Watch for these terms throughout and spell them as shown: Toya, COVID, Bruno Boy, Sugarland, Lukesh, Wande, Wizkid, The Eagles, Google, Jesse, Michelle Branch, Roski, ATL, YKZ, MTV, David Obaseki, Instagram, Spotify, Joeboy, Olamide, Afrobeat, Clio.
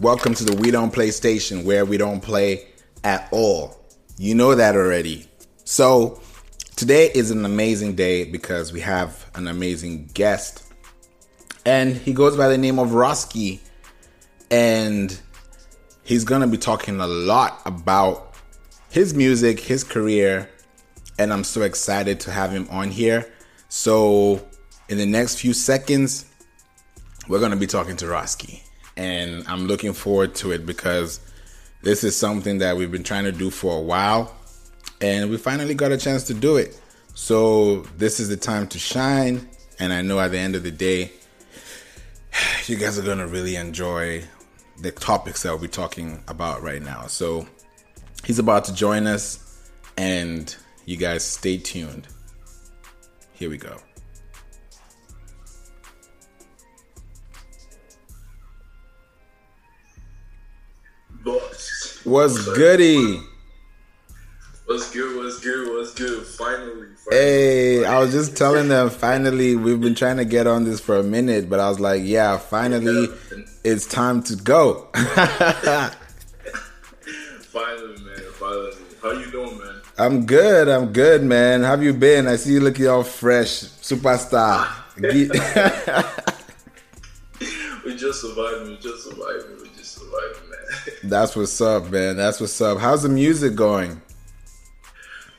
Welcome to the We Don't Play Station, where we don't play at all. You know that already. So today is an amazing day because we have an amazing guest. And he goes by the name of Roski. And he's going to be talking a lot about his music, his career. And I'm so excited to have him on here. So in the next few seconds, we're going to be talking to Roski. And I'm looking forward to it because this is something that we've been trying to do for a while. And we finally got a chance to do it. So this is the time to shine. And I know at the end of the day, you guys are going to really enjoy the topics that we're talking about right now. So he's about to join us, and you guys stay tuned. Here we go. Boss. What's goody? What's good? Finally. Hey, I was just telling them, finally, we've been trying to get on this for a minute, but I was like, yeah, finally, it's time to go. Finally, man. How you doing, man? I'm good, man. How have you been? I see you looking all fresh. Superstar. We just surviving, man. That's what's up. How's the music going?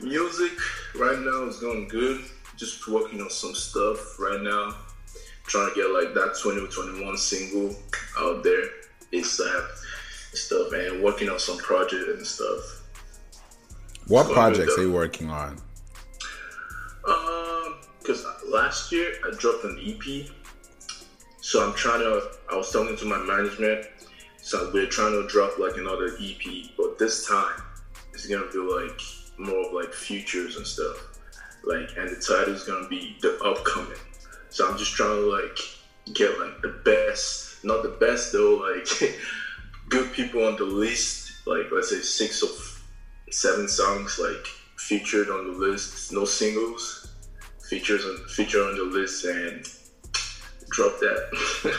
Music right now is going good. Just working on some stuff right now. Trying to get like that 20 or 21 single out there ASAP and stuff, and working on some project and stuff. What projects are you working on? Because last year I dropped an EP. So I was talking to my management. So we're trying to drop like another EP, but this time it's going to be like more of like features and stuff, like, and the title is gonna be The Upcoming. So I'm just trying to like get like the best, not the best though, like good people on the list, like let's say 6 or 7 songs like featured on the list, no singles, feature on the list, and drop that.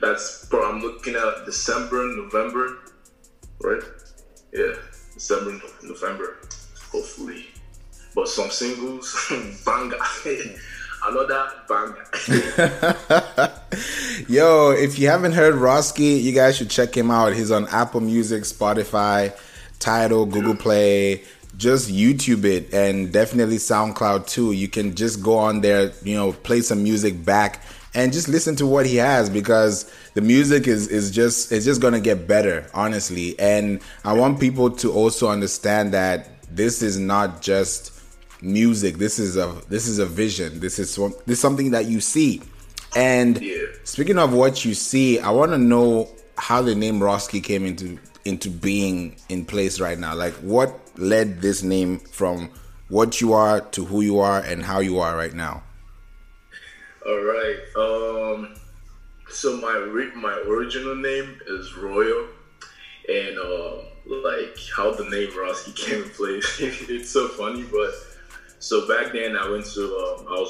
That's bro, I'm looking at December, November, right? Yeah, December, November. Hopefully, but some singles, banger, another banger. Yo, if you haven't heard Roski, you guys should check him out. He's on Apple Music, Spotify, Tidal, Google Play. Just YouTube it, and definitely SoundCloud too. You can just go on there, play some music back and just listen to what he has, because the music is just gonna get better, honestly. And I want people to also understand that this is not just music. This is a vision. This is something that you see. And yeah. Speaking of what you see, I want to know how the name Roski came into being in place right now. Like, what led this name from what you are to who you are and how you are right now? All right. So my original name is Royal, and like how the name Roski came in place. It's so funny, but so back then I was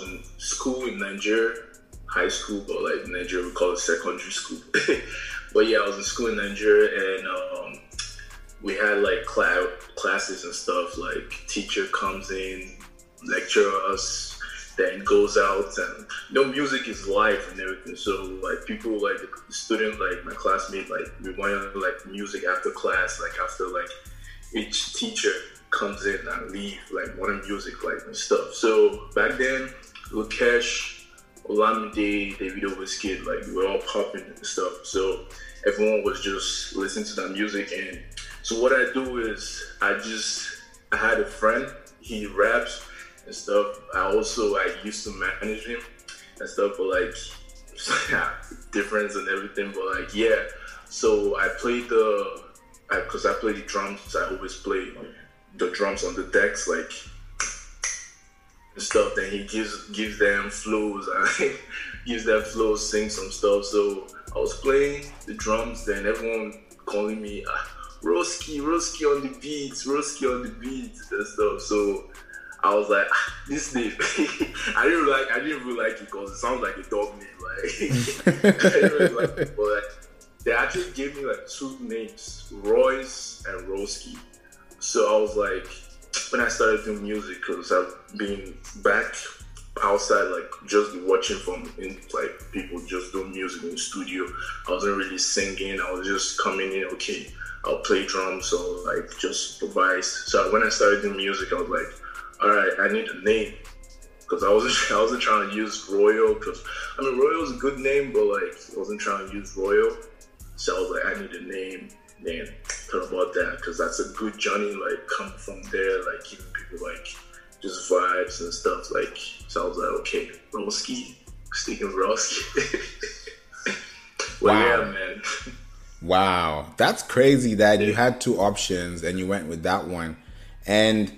in school in Nigeria, high school, but like in Nigeria we call it secondary school. But yeah, I was in school in Nigeria, and we had like classes and stuff, like teacher comes in, lecture us, then goes out, and music is life and everything. So like people, like the student, like my classmate, like we wanted like music after class, like after like each teacher comes in and leave, like wanted music, like and stuff. So back then, Lukesh, Olamide, David Obaseki, like we were all popping and stuff. So everyone was just listening to that music, and so what I do is I had a friend, he raps and stuff. I used to manage him and stuff, but like difference and everything, but like yeah. So I play the drums. I always play the drums on the decks, like and stuff. Then he gives them flows. I gives them flows, sing some stuff. So I was playing the drums. Then everyone calling me Roski on the beats, and stuff. So I was like, this name. I didn't really like it because it sounds like a dog name. Like, I didn't really like it, but they actually gave me like two names, Royce and Roski. So I was like, when I started doing music, because I've been back outside, like just watching from like people just doing music in the studio. I wasn't really singing. I was just coming in, okay, I'll play drums or like just improvise. So when I started doing music, I was like, all right, I need a name. Because I wasn't trying to use Royal, because I mean Royal's a good name, but like I wasn't trying to use Royal. So I was like, I need a name. Then thought about that, because that's a good journey, like come from there, like giving people like just vibes and stuff. Like so I was like, okay, Roski, sticking Roski. Well, wow. Yeah, man. Wow, that's crazy that you had two options and you went with that one. And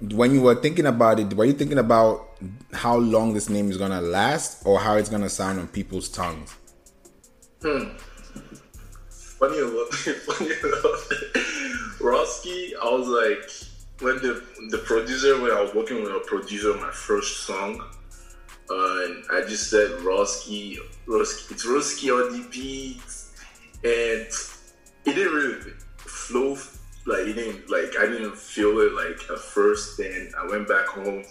when you were thinking about it, were you thinking about how long this name is gonna last or how it's gonna sound on people's tongues? Funny enough, Roski, I was like, when the producer, when I was working with a producer on my first song, and I just said Roski, it's Roski RDP, and it didn't really flow. I didn't feel it like at first. Then I went back home,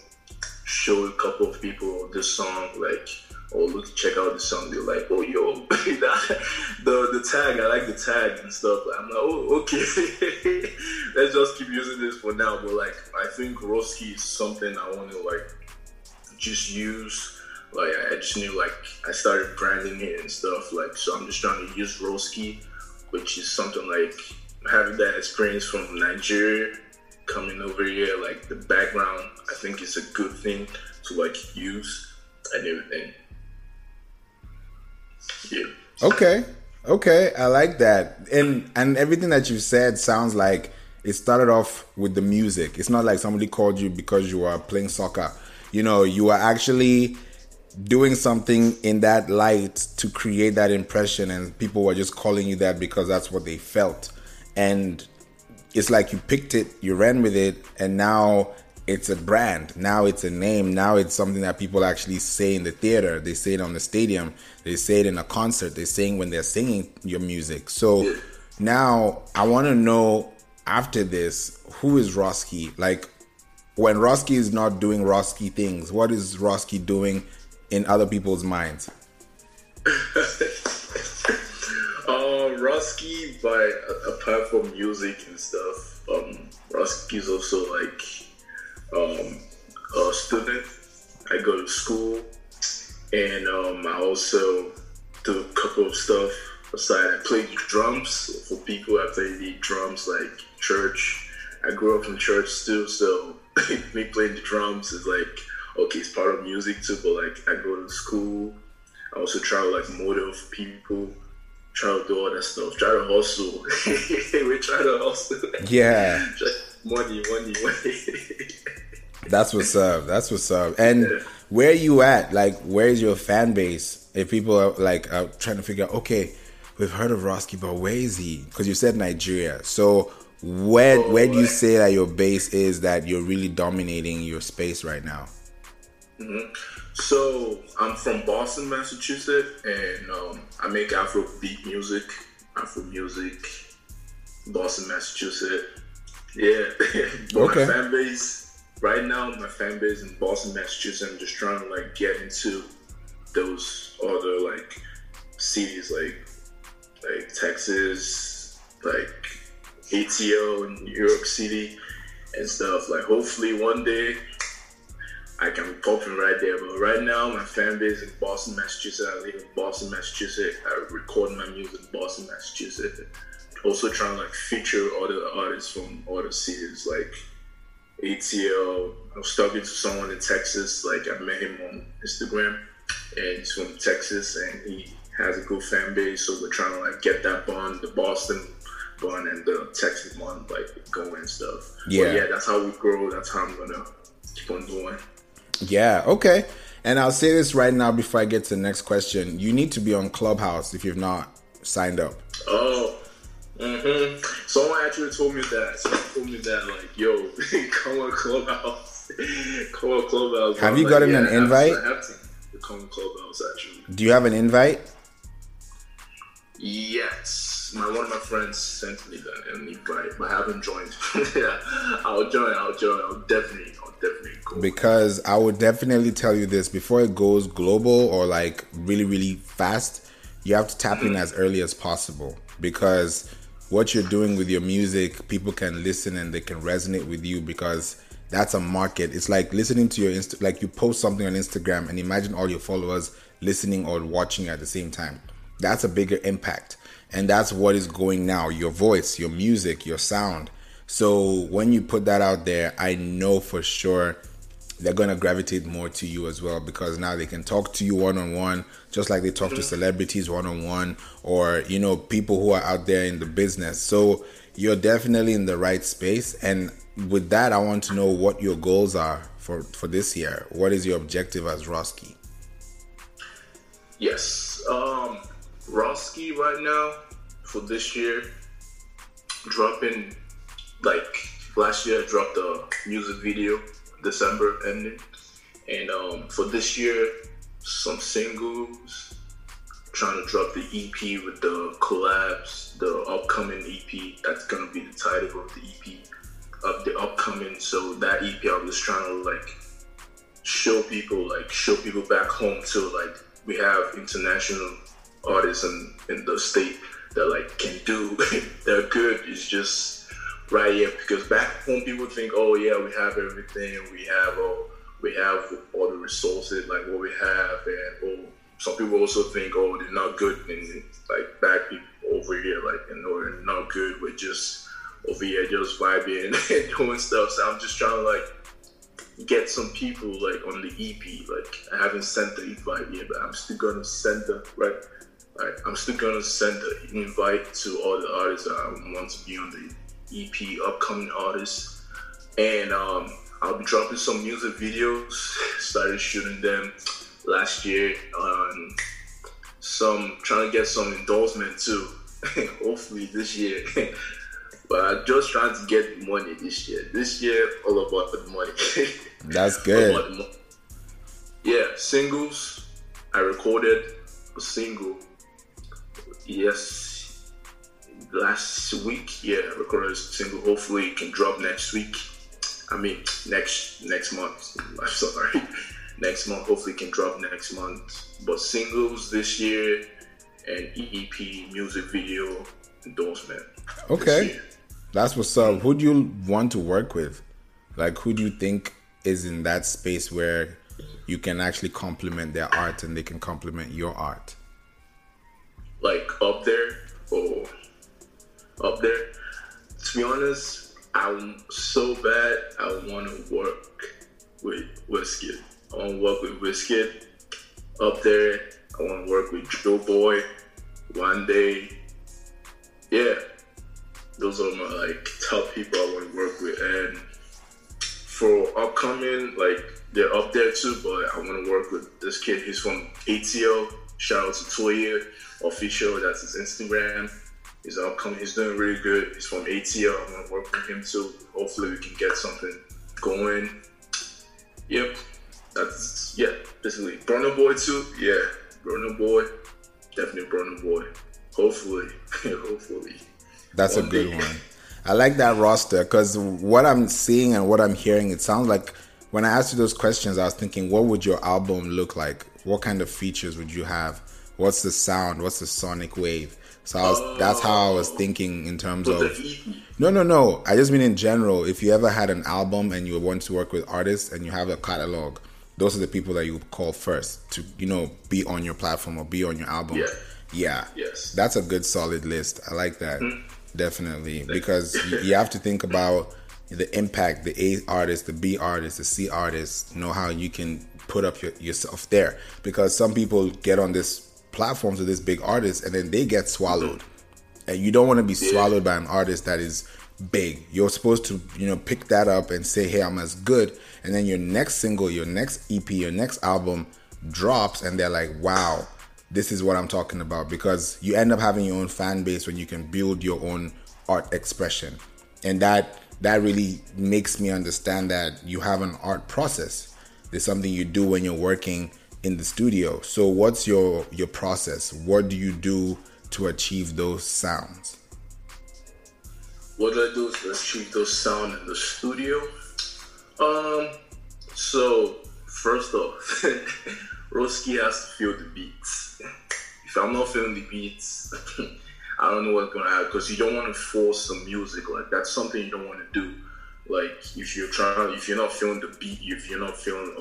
showed a couple of people this song, like, oh look, check out this song. They're like, oh yo, the tag, I like the tag and stuff. I'm like, oh okay, let's just keep using this for now. But like, I think Roski is something I want to like just use. Like I just knew, like I started branding it and stuff. Like so, I'm just trying to use Roski, which is something like, having that experience from Nigeria coming over here, like the background, I think it's a good thing to like use and everything. Yeah. Okay, I like that. And everything that you've said sounds like it started off with the music. It's not like somebody called you because you were playing soccer. You know, you were actually doing something in that light to create that impression, and people were just calling you that because that's what they felt. And it's like you picked it, you ran with it, and now it's a brand. Now it's a name. Now it's something that people actually say in the theater. They say it on the stadium. They say it in a concert. They sing when they're singing your music. So now I want to know, after this, who is Roski? Like, when Roski is not doing Roski things, what is Roski doing in other people's minds? Roski, by apart from music and stuff, Roski is also like a student. I go to school, and I also do a couple of stuff aside. I play drums for people. I play the drums like church. I grew up in church too, so me playing the drums is like, okay, it's part of music too. But like, I go to school. I also try to like motivate people. Try to do all that stuff. Try to hustle. We try to hustle. Yeah. Money. That's what's up. And yeah. Where you at? Like, where's your fan base? If people are like trying to figure out, okay, we've heard of Roski, but where is he? Because you said Nigeria. So where do you say that your base is, that you're really dominating your space right now? Mm-hmm. So I'm from Boston, Massachusetts, and I make Afrobeat music, Boston, Massachusetts. Yeah. Okay. My fan base right now, in Boston, Massachusetts. I'm just trying to like get into those other like cities, like Texas, like ATL, and New York City, and stuff. Like hopefully one day I can be popping right there, but right now my fan base is in Boston, Massachusetts. I live in Boston, Massachusetts. I record my music in Boston, Massachusetts. Also trying to like feature other artists from other cities like ATL. I was talking to someone in Texas, like I met him on Instagram, and he's from Texas and he has a good fan base. So we're trying to like get that bond, the Boston bond and the Texas bond, like going and stuff. Yeah, but yeah, that's how we grow. That's how I'm gonna keep on going. Yeah, okay. And I'll say this right now before I get to the next question. You need to be on Clubhouse if you've not signed up. Oh, mm-hmm. Someone actually told me that. Like, yo, come on Clubhouse. Have you gotten an invite? I have to come on Clubhouse, actually. Do you have an invite? Yes, one of my friends sent me that, and but I haven't joined. Yeah, I'll join. I'll definitely go. Because I would definitely tell you this before it goes global or like really, really fast. You have to tap in as early as possible because what you're doing with your music, people can listen and they can resonate with you because that's a market. It's like listening to your like you post something on Instagram and imagine all your followers listening or watching at the same time. That's a bigger impact. And that's what is going now. Your voice, your music, your sound. So when you put that out there, I know for sure they're going to gravitate more to you as well because now they can talk to you one-on-one just like they talk to celebrities one-on-one or, you know, people who are out there in the business. So you're definitely in the right space. And with that, I want to know what your goals are for this year. What is your objective as Roski? Yes. Roski right now for this year, dropping, like last year I dropped a music video December ending, and for this year some singles, trying to drop the EP with the collabs, the upcoming EP, that's gonna be the title of the EP of the upcoming. So that EP I was trying to like show people back home too, like we have international artists in the state that like can do they're good. It's just right here because back home people think, oh yeah, we have everything, we have all the resources, like what we have, and oh, some people also think, oh, they're not good, and like back people over here like, and you know, we're not good, we're just over here just vibing and doing stuff. So I'm just trying to like get some people like on the EP. Like I haven't sent the invite yet, but I'm still gonna send them right. Like, I'm still gonna send an invite to all the artists that I want to be on the EP, upcoming artists, and I'll be dropping some music videos. Started shooting them last year. Some trying to get some endorsement too, hopefully this year. But I'm just trying to get money this year. This year, all about the money. That's good. Yeah, singles. I recorded a single. Yes, last week. Yeah, I recorded a single. Hopefully it can drop next week. I mean next month. I'm sorry. Next month. Hopefully it can drop next month. But singles this year and EP, music video, endorsement. Okay. That's what's up. Who do you want to work with? Like who do you think is in that space where you can actually compliment their art and they can compliment your art? Like up there. To be honest, I'm so bad. I want to work with Wizkid. I want to work with Wizkid up there. I want to work with Joeboy, Wande. Yeah, those are my like top people I want to work with. And for upcoming, like they're up there too, but I want to work with this kid. He's from ATL. Shout out to Toya, official. That's his Instagram. He's upcoming. He's doing really good. He's from ATL. I want to work with him too. Hopefully, we can get something going. Yep. That's basically. Bruno Boy too. Yeah, Bruno Boy. Definitely Bruno Boy. Hopefully. That's a good one. I like that roster because what I'm seeing and what I'm hearing, it sounds like. When I asked you those questions, I was thinking, what would your album look like? What kind of features would you have? What's the sound? What's the sonic wave? So that's how I was thinking in terms of... No. I just mean in general, if you ever had an album and you want to work with artists and you have a catalog, those are the people that you call first to, you know, be on your platform or be on your album. Yeah. Yes. That's a good solid list. I like that. Mm-hmm. Definitely. Because you have to think about... the impact, the A artist, the B artist, the C artist, know how you can put up yourself there. Because some people get on this platforms with this big artist and then they get swallowed. Mm-hmm. And you don't want to be swallowed by an artist that is big. You're supposed to, you know, pick that up and say, hey, I'm as good. And then your next single, your next EP, your next album drops and they're like, wow, this is what I'm talking about. Because you end up having your own fan base when you can build your own art expression. And that really makes me understand that you have an art process. There's something you do when you're working in the studio. So what's your process? What do you do to achieve those sounds? What did I do to achieve those sounds in the studio? So first off, Roski has to feel the beats. If I'm not feeling the beats, I don't know what's gonna happen, because you don't want to force some music. Like, that's something you don't want to do. Like, if you're not feeling the beat, if you're not feeling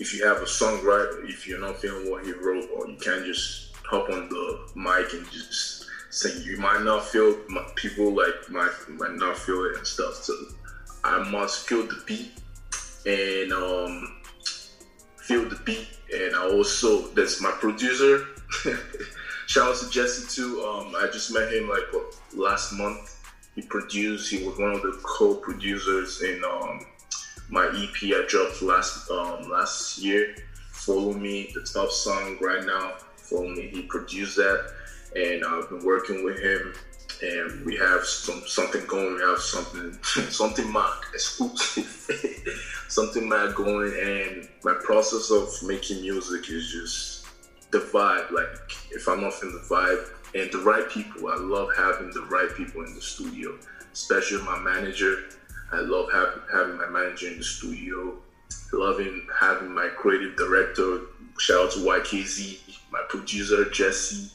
if you have a songwriter, if you're not feeling what he wrote, or you can't just hop on the mic and just sing. You might not feel, people like might not feel it and stuff. So I must feel the beat, and I also, that's my producer. Shout out to Jesse too. I just met him like last month. He was one of the co-producers in my EP I dropped last year, Follow Me, the top song right now, Follow Me. He produced that, and I've been working with him, and we have something going. We have something mad, exclusive, something mad going. And my process of making music is just the vibe. Like, if I'm off in the vibe and the right people, I love having the right people in the studio, especially my manager. I love having my manager in the studio, loving having my creative director, shout out to YKZ, my producer, Jesse.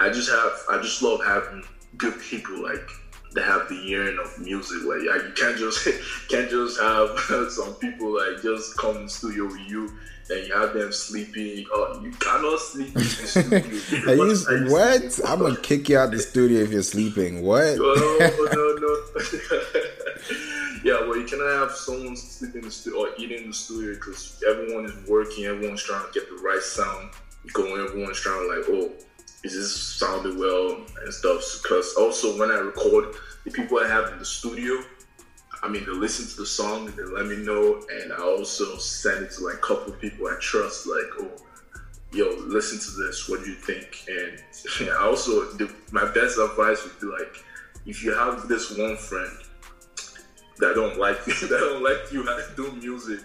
I just love having good people, like, that have the yearning of music. Like, you can't just have some people like just come in the studio with you and you have them sleeping. Oh, you cannot sleep in the studio. What? I'm gonna kick you out the studio if you're sleeping. What? No. Yeah, well, you cannot have someone sleeping in the studio or eating in the studio, because everyone is working, everyone's trying to get the right sound going, everyone's trying to, like, is this sounded well and stuff. Because also, when I record, the people I have in the studio, I mean, they listen to the song, they let me know, and I also send it to like a couple of people I trust, like, yo, listen to this, what do you think? And I also, my best advice would be like, if you have this one friend that don't like you how to do music,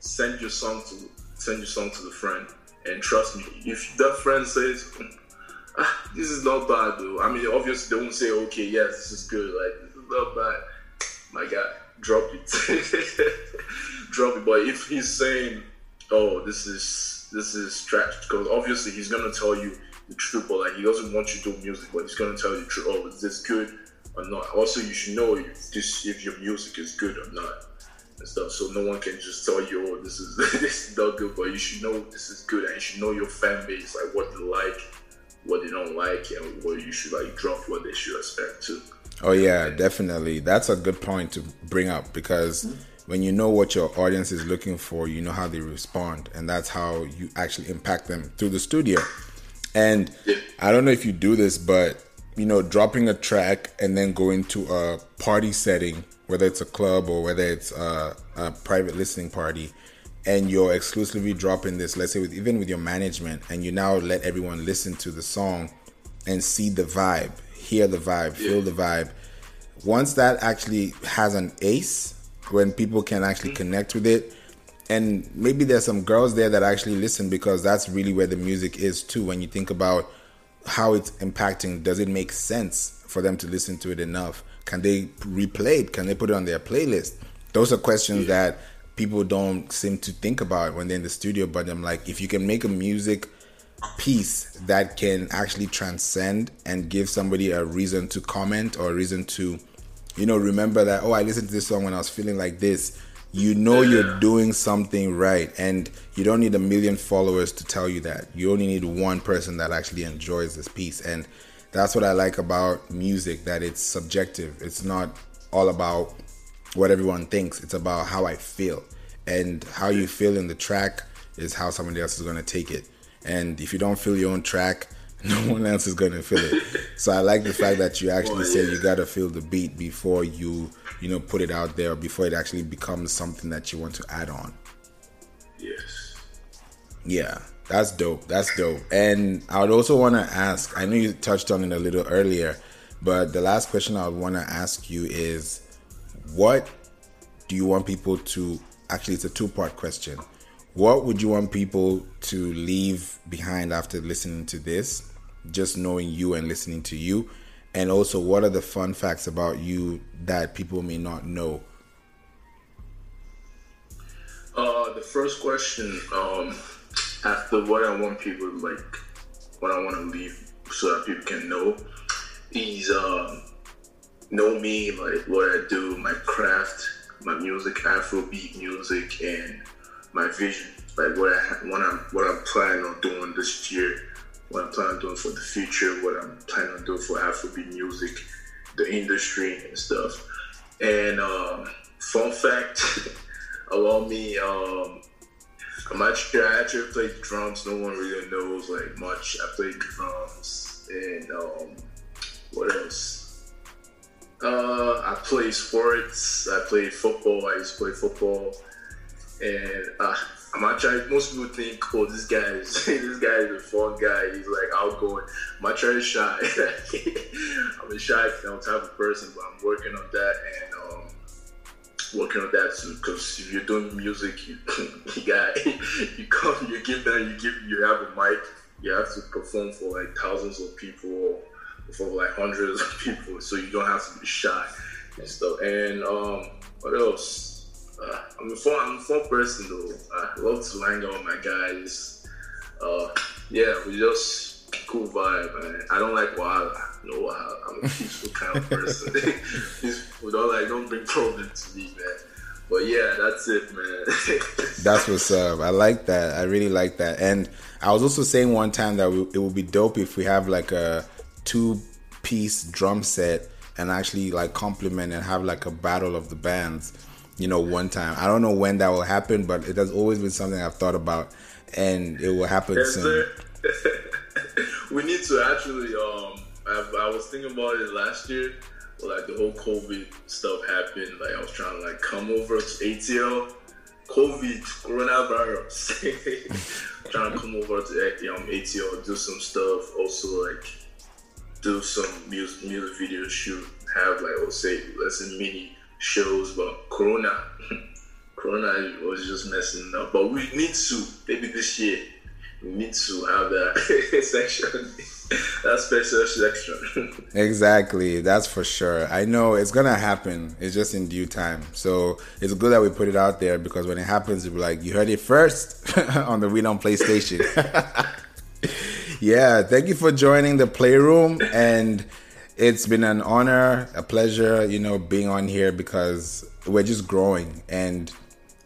send your song to the friend, and trust me, if that friend says, this is not bad, though. I mean, obviously they won't say, okay, yes, this is good, like, this is not bad, my God, drop it. Drop it. But if he's saying, this is trash, because obviously he's gonna tell you the truth, but like, he doesn't want you to do music, but he's gonna tell you the truth. Is this good or not? Also, you should know if your music is good or not and stuff. So no one can just tell you, this is not good, but you should know this is good, and you should know your fan base, like, what they like, what they don't like, and what you should, like, drop, what they should expect too. Oh yeah, definitely. That's a good point to bring up, because when you know what your audience is looking for, you know how they respond, and that's how you actually impact them through the studio. And I don't know if you do this, but, you know, dropping a track and then going to a party setting, whether it's a club or whether it's a private listening party, and you're exclusively dropping this, let's say even with your management, and you now let everyone listen to the song and see the vibe, hear the vibe, feel the vibe. Once that actually has an ace, when people can actually connect with it, and maybe there's some girls there that actually listen, because that's really where the music is too. When you think about how it's impacting, does it make sense for them to listen to it enough? Can they replay it? Can they put it on their playlist? Those are questions that people don't seem to think about when they're in the studio. But I'm like, if you can make a music piece that can actually transcend and give somebody a reason to comment, or a reason to, you know, remember that, I listened to this song when I was feeling like this, you know, you're doing something right. And you don't need 1 million followers to tell you that. You only need one person that actually enjoys this piece. And that's what I like about music, that it's subjective. It's not all about what everyone thinks. It's about how I feel, and how you feel in the track is how somebody else is going to take it. And if you don't feel your own track, no one else is going to feel it. So I like the fact that you actually say you got to feel the beat before you know, put it out there, before it actually becomes something that you want to add on. Yes. Yeah, that's dope. And I would also want to ask, I know you touched on it a little earlier, but the last question I would want to ask you is, what do you want people to, actually it's a two-part question, what would you want people to leave behind after listening to this? just knowing you and listening to you. And also, what are the fun facts about you that people may not know? The first question, after what I want people, like, what I want to leave so that people can know is know me, like what I do, my craft, my music, Afrobeat music, and my vision, like what I'm planning on doing this year, what I'm planning on doing for the future, what I'm planning on doing for Afrobeat music, the industry and stuff. And fun fact about me, I'm actually, I actually played drums. No one really knows like much. I played drums and what else? I play sports. I play football. I used to play football. And I'm actually, most people think, oh, this guy is a fun guy. He's like outgoing. I'm actually shy. I'm a shy type of person, but I'm working on that and working on that too, because if you're doing music, you have a mic, you have to perform for like thousands of people, for like hundreds of people, so you don't have to be shy and stuff. And what else? I'm a fun person though. I love to hang out with my guys. We just cool vibe, man. I don't like wild. No, I'm a peaceful kind of person. Don't bring problems to me, man. But yeah, that's it, man. That's what's up. I like that. I really like that. And I was also saying one time that it would be dope if we have like a 2-piece drum set and actually like complement and have like a battle of the bands, you know, one time. I don't know when that will happen, but it has always been something I've thought about, and it will happen soon. We need to actually I was thinking about it last year, like the whole COVID stuff happened. Like I was trying to like come over to ATL, COVID, coronavirus. Trying to come over to ATL, do some stuff. Also like do some music video shoot. Have like, let's say, mini shows. But Corona was just messing up. But we need to, maybe this year, we need to have that section. That special selection. Exactly, that's for sure. I know it's gonna happen. It's just in due time. So it's good that we put it out there, because when it happens, you'll be like, you heard it first on the We Don't Play Station. Yeah, thank you for joining the Playroom, and it's been an honor, a pleasure, you know, being on here, because we're just growing, and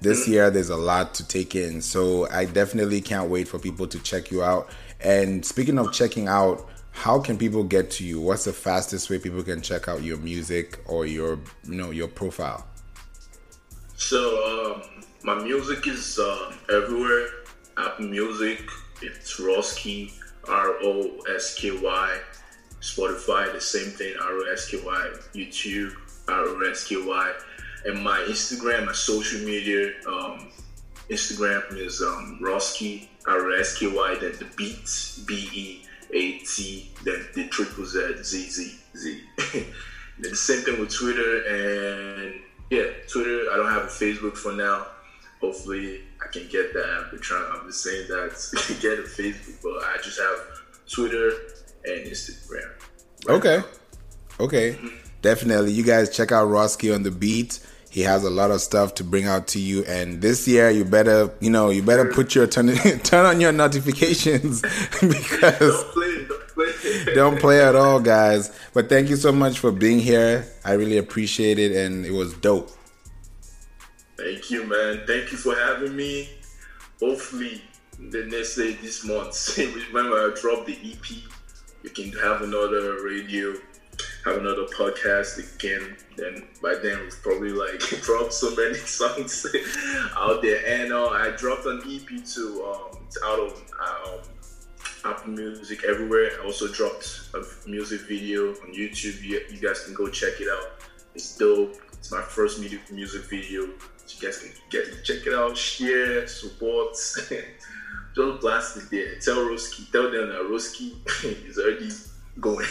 this year there's a lot to take in. So I definitely can't wait for people to check you out. And speaking of checking out, how can people get to you? What's the fastest way people can check out your music or your, you know, your profile? So my music is everywhere. Apple Music, it's Roski, Rosky. Spotify, the same thing, Rosky. YouTube, Rosky. And my Instagram, my social media, Instagram is Roski, Rosky, then the beat, BEAT, then the ZZZ. Then the same thing with Twitter, and yeah, Twitter. I don't have a Facebook for now. Hopefully, I can get that. I've been saying that to get a Facebook, but I just have Twitter and Instagram. Right? Okay. Mm-hmm. Definitely, you guys check out Roski on the beat. He has a lot of stuff to bring out to you, and this year you better put your turn on your notifications, because don't play at all, guys. But thank you so much for being here. I really appreciate it, and it was dope. Thank you, man. Thank you for having me. Hopefully, the next day this month, remember I dropped the EP. You can have another radio. Have another podcast again, then by then we've probably like dropped so many songs out there. And I dropped an EP too, out of Apple Music, everywhere. I also dropped a music video on YouTube. You guys can go check it out. It's dope. It's my first music video. So you guys can check it out, share, support. Don't blast it there. Tell them that Roski is already going.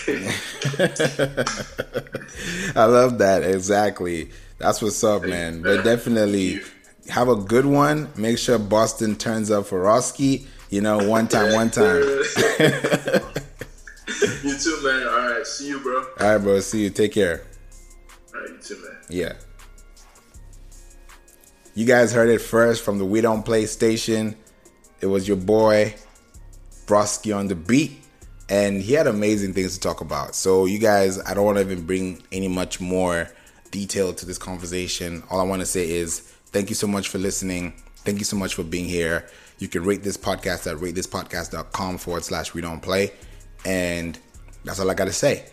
I love that. Exactly. That's what's up, man. But definitely have a good one. Make sure Boston turns up for Roski. You know, one time. You too, man. All right, see you, bro. All right, bro. See you. Take care. All right, you too, man. Yeah. You guys heard it first from the We Don't Play station. It was your boy, Roski on the beat. And he had amazing things to talk about. So you guys, I don't want to even bring any much more detail to this conversation. All I want to say is thank you so much for listening. Thank you so much for being here. You can rate this podcast at ratethispodcast.com/we don't play. And that's all I got to say.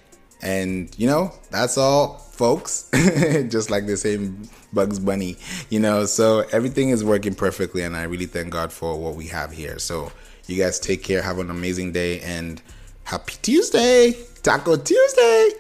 And, you know, that's all, folks. Just like the same Bugs Bunny, you know. So everything is working perfectly. And I really thank God for what we have here. So you guys take care. Have an amazing day. And happy Tuesday. Taco Tuesday.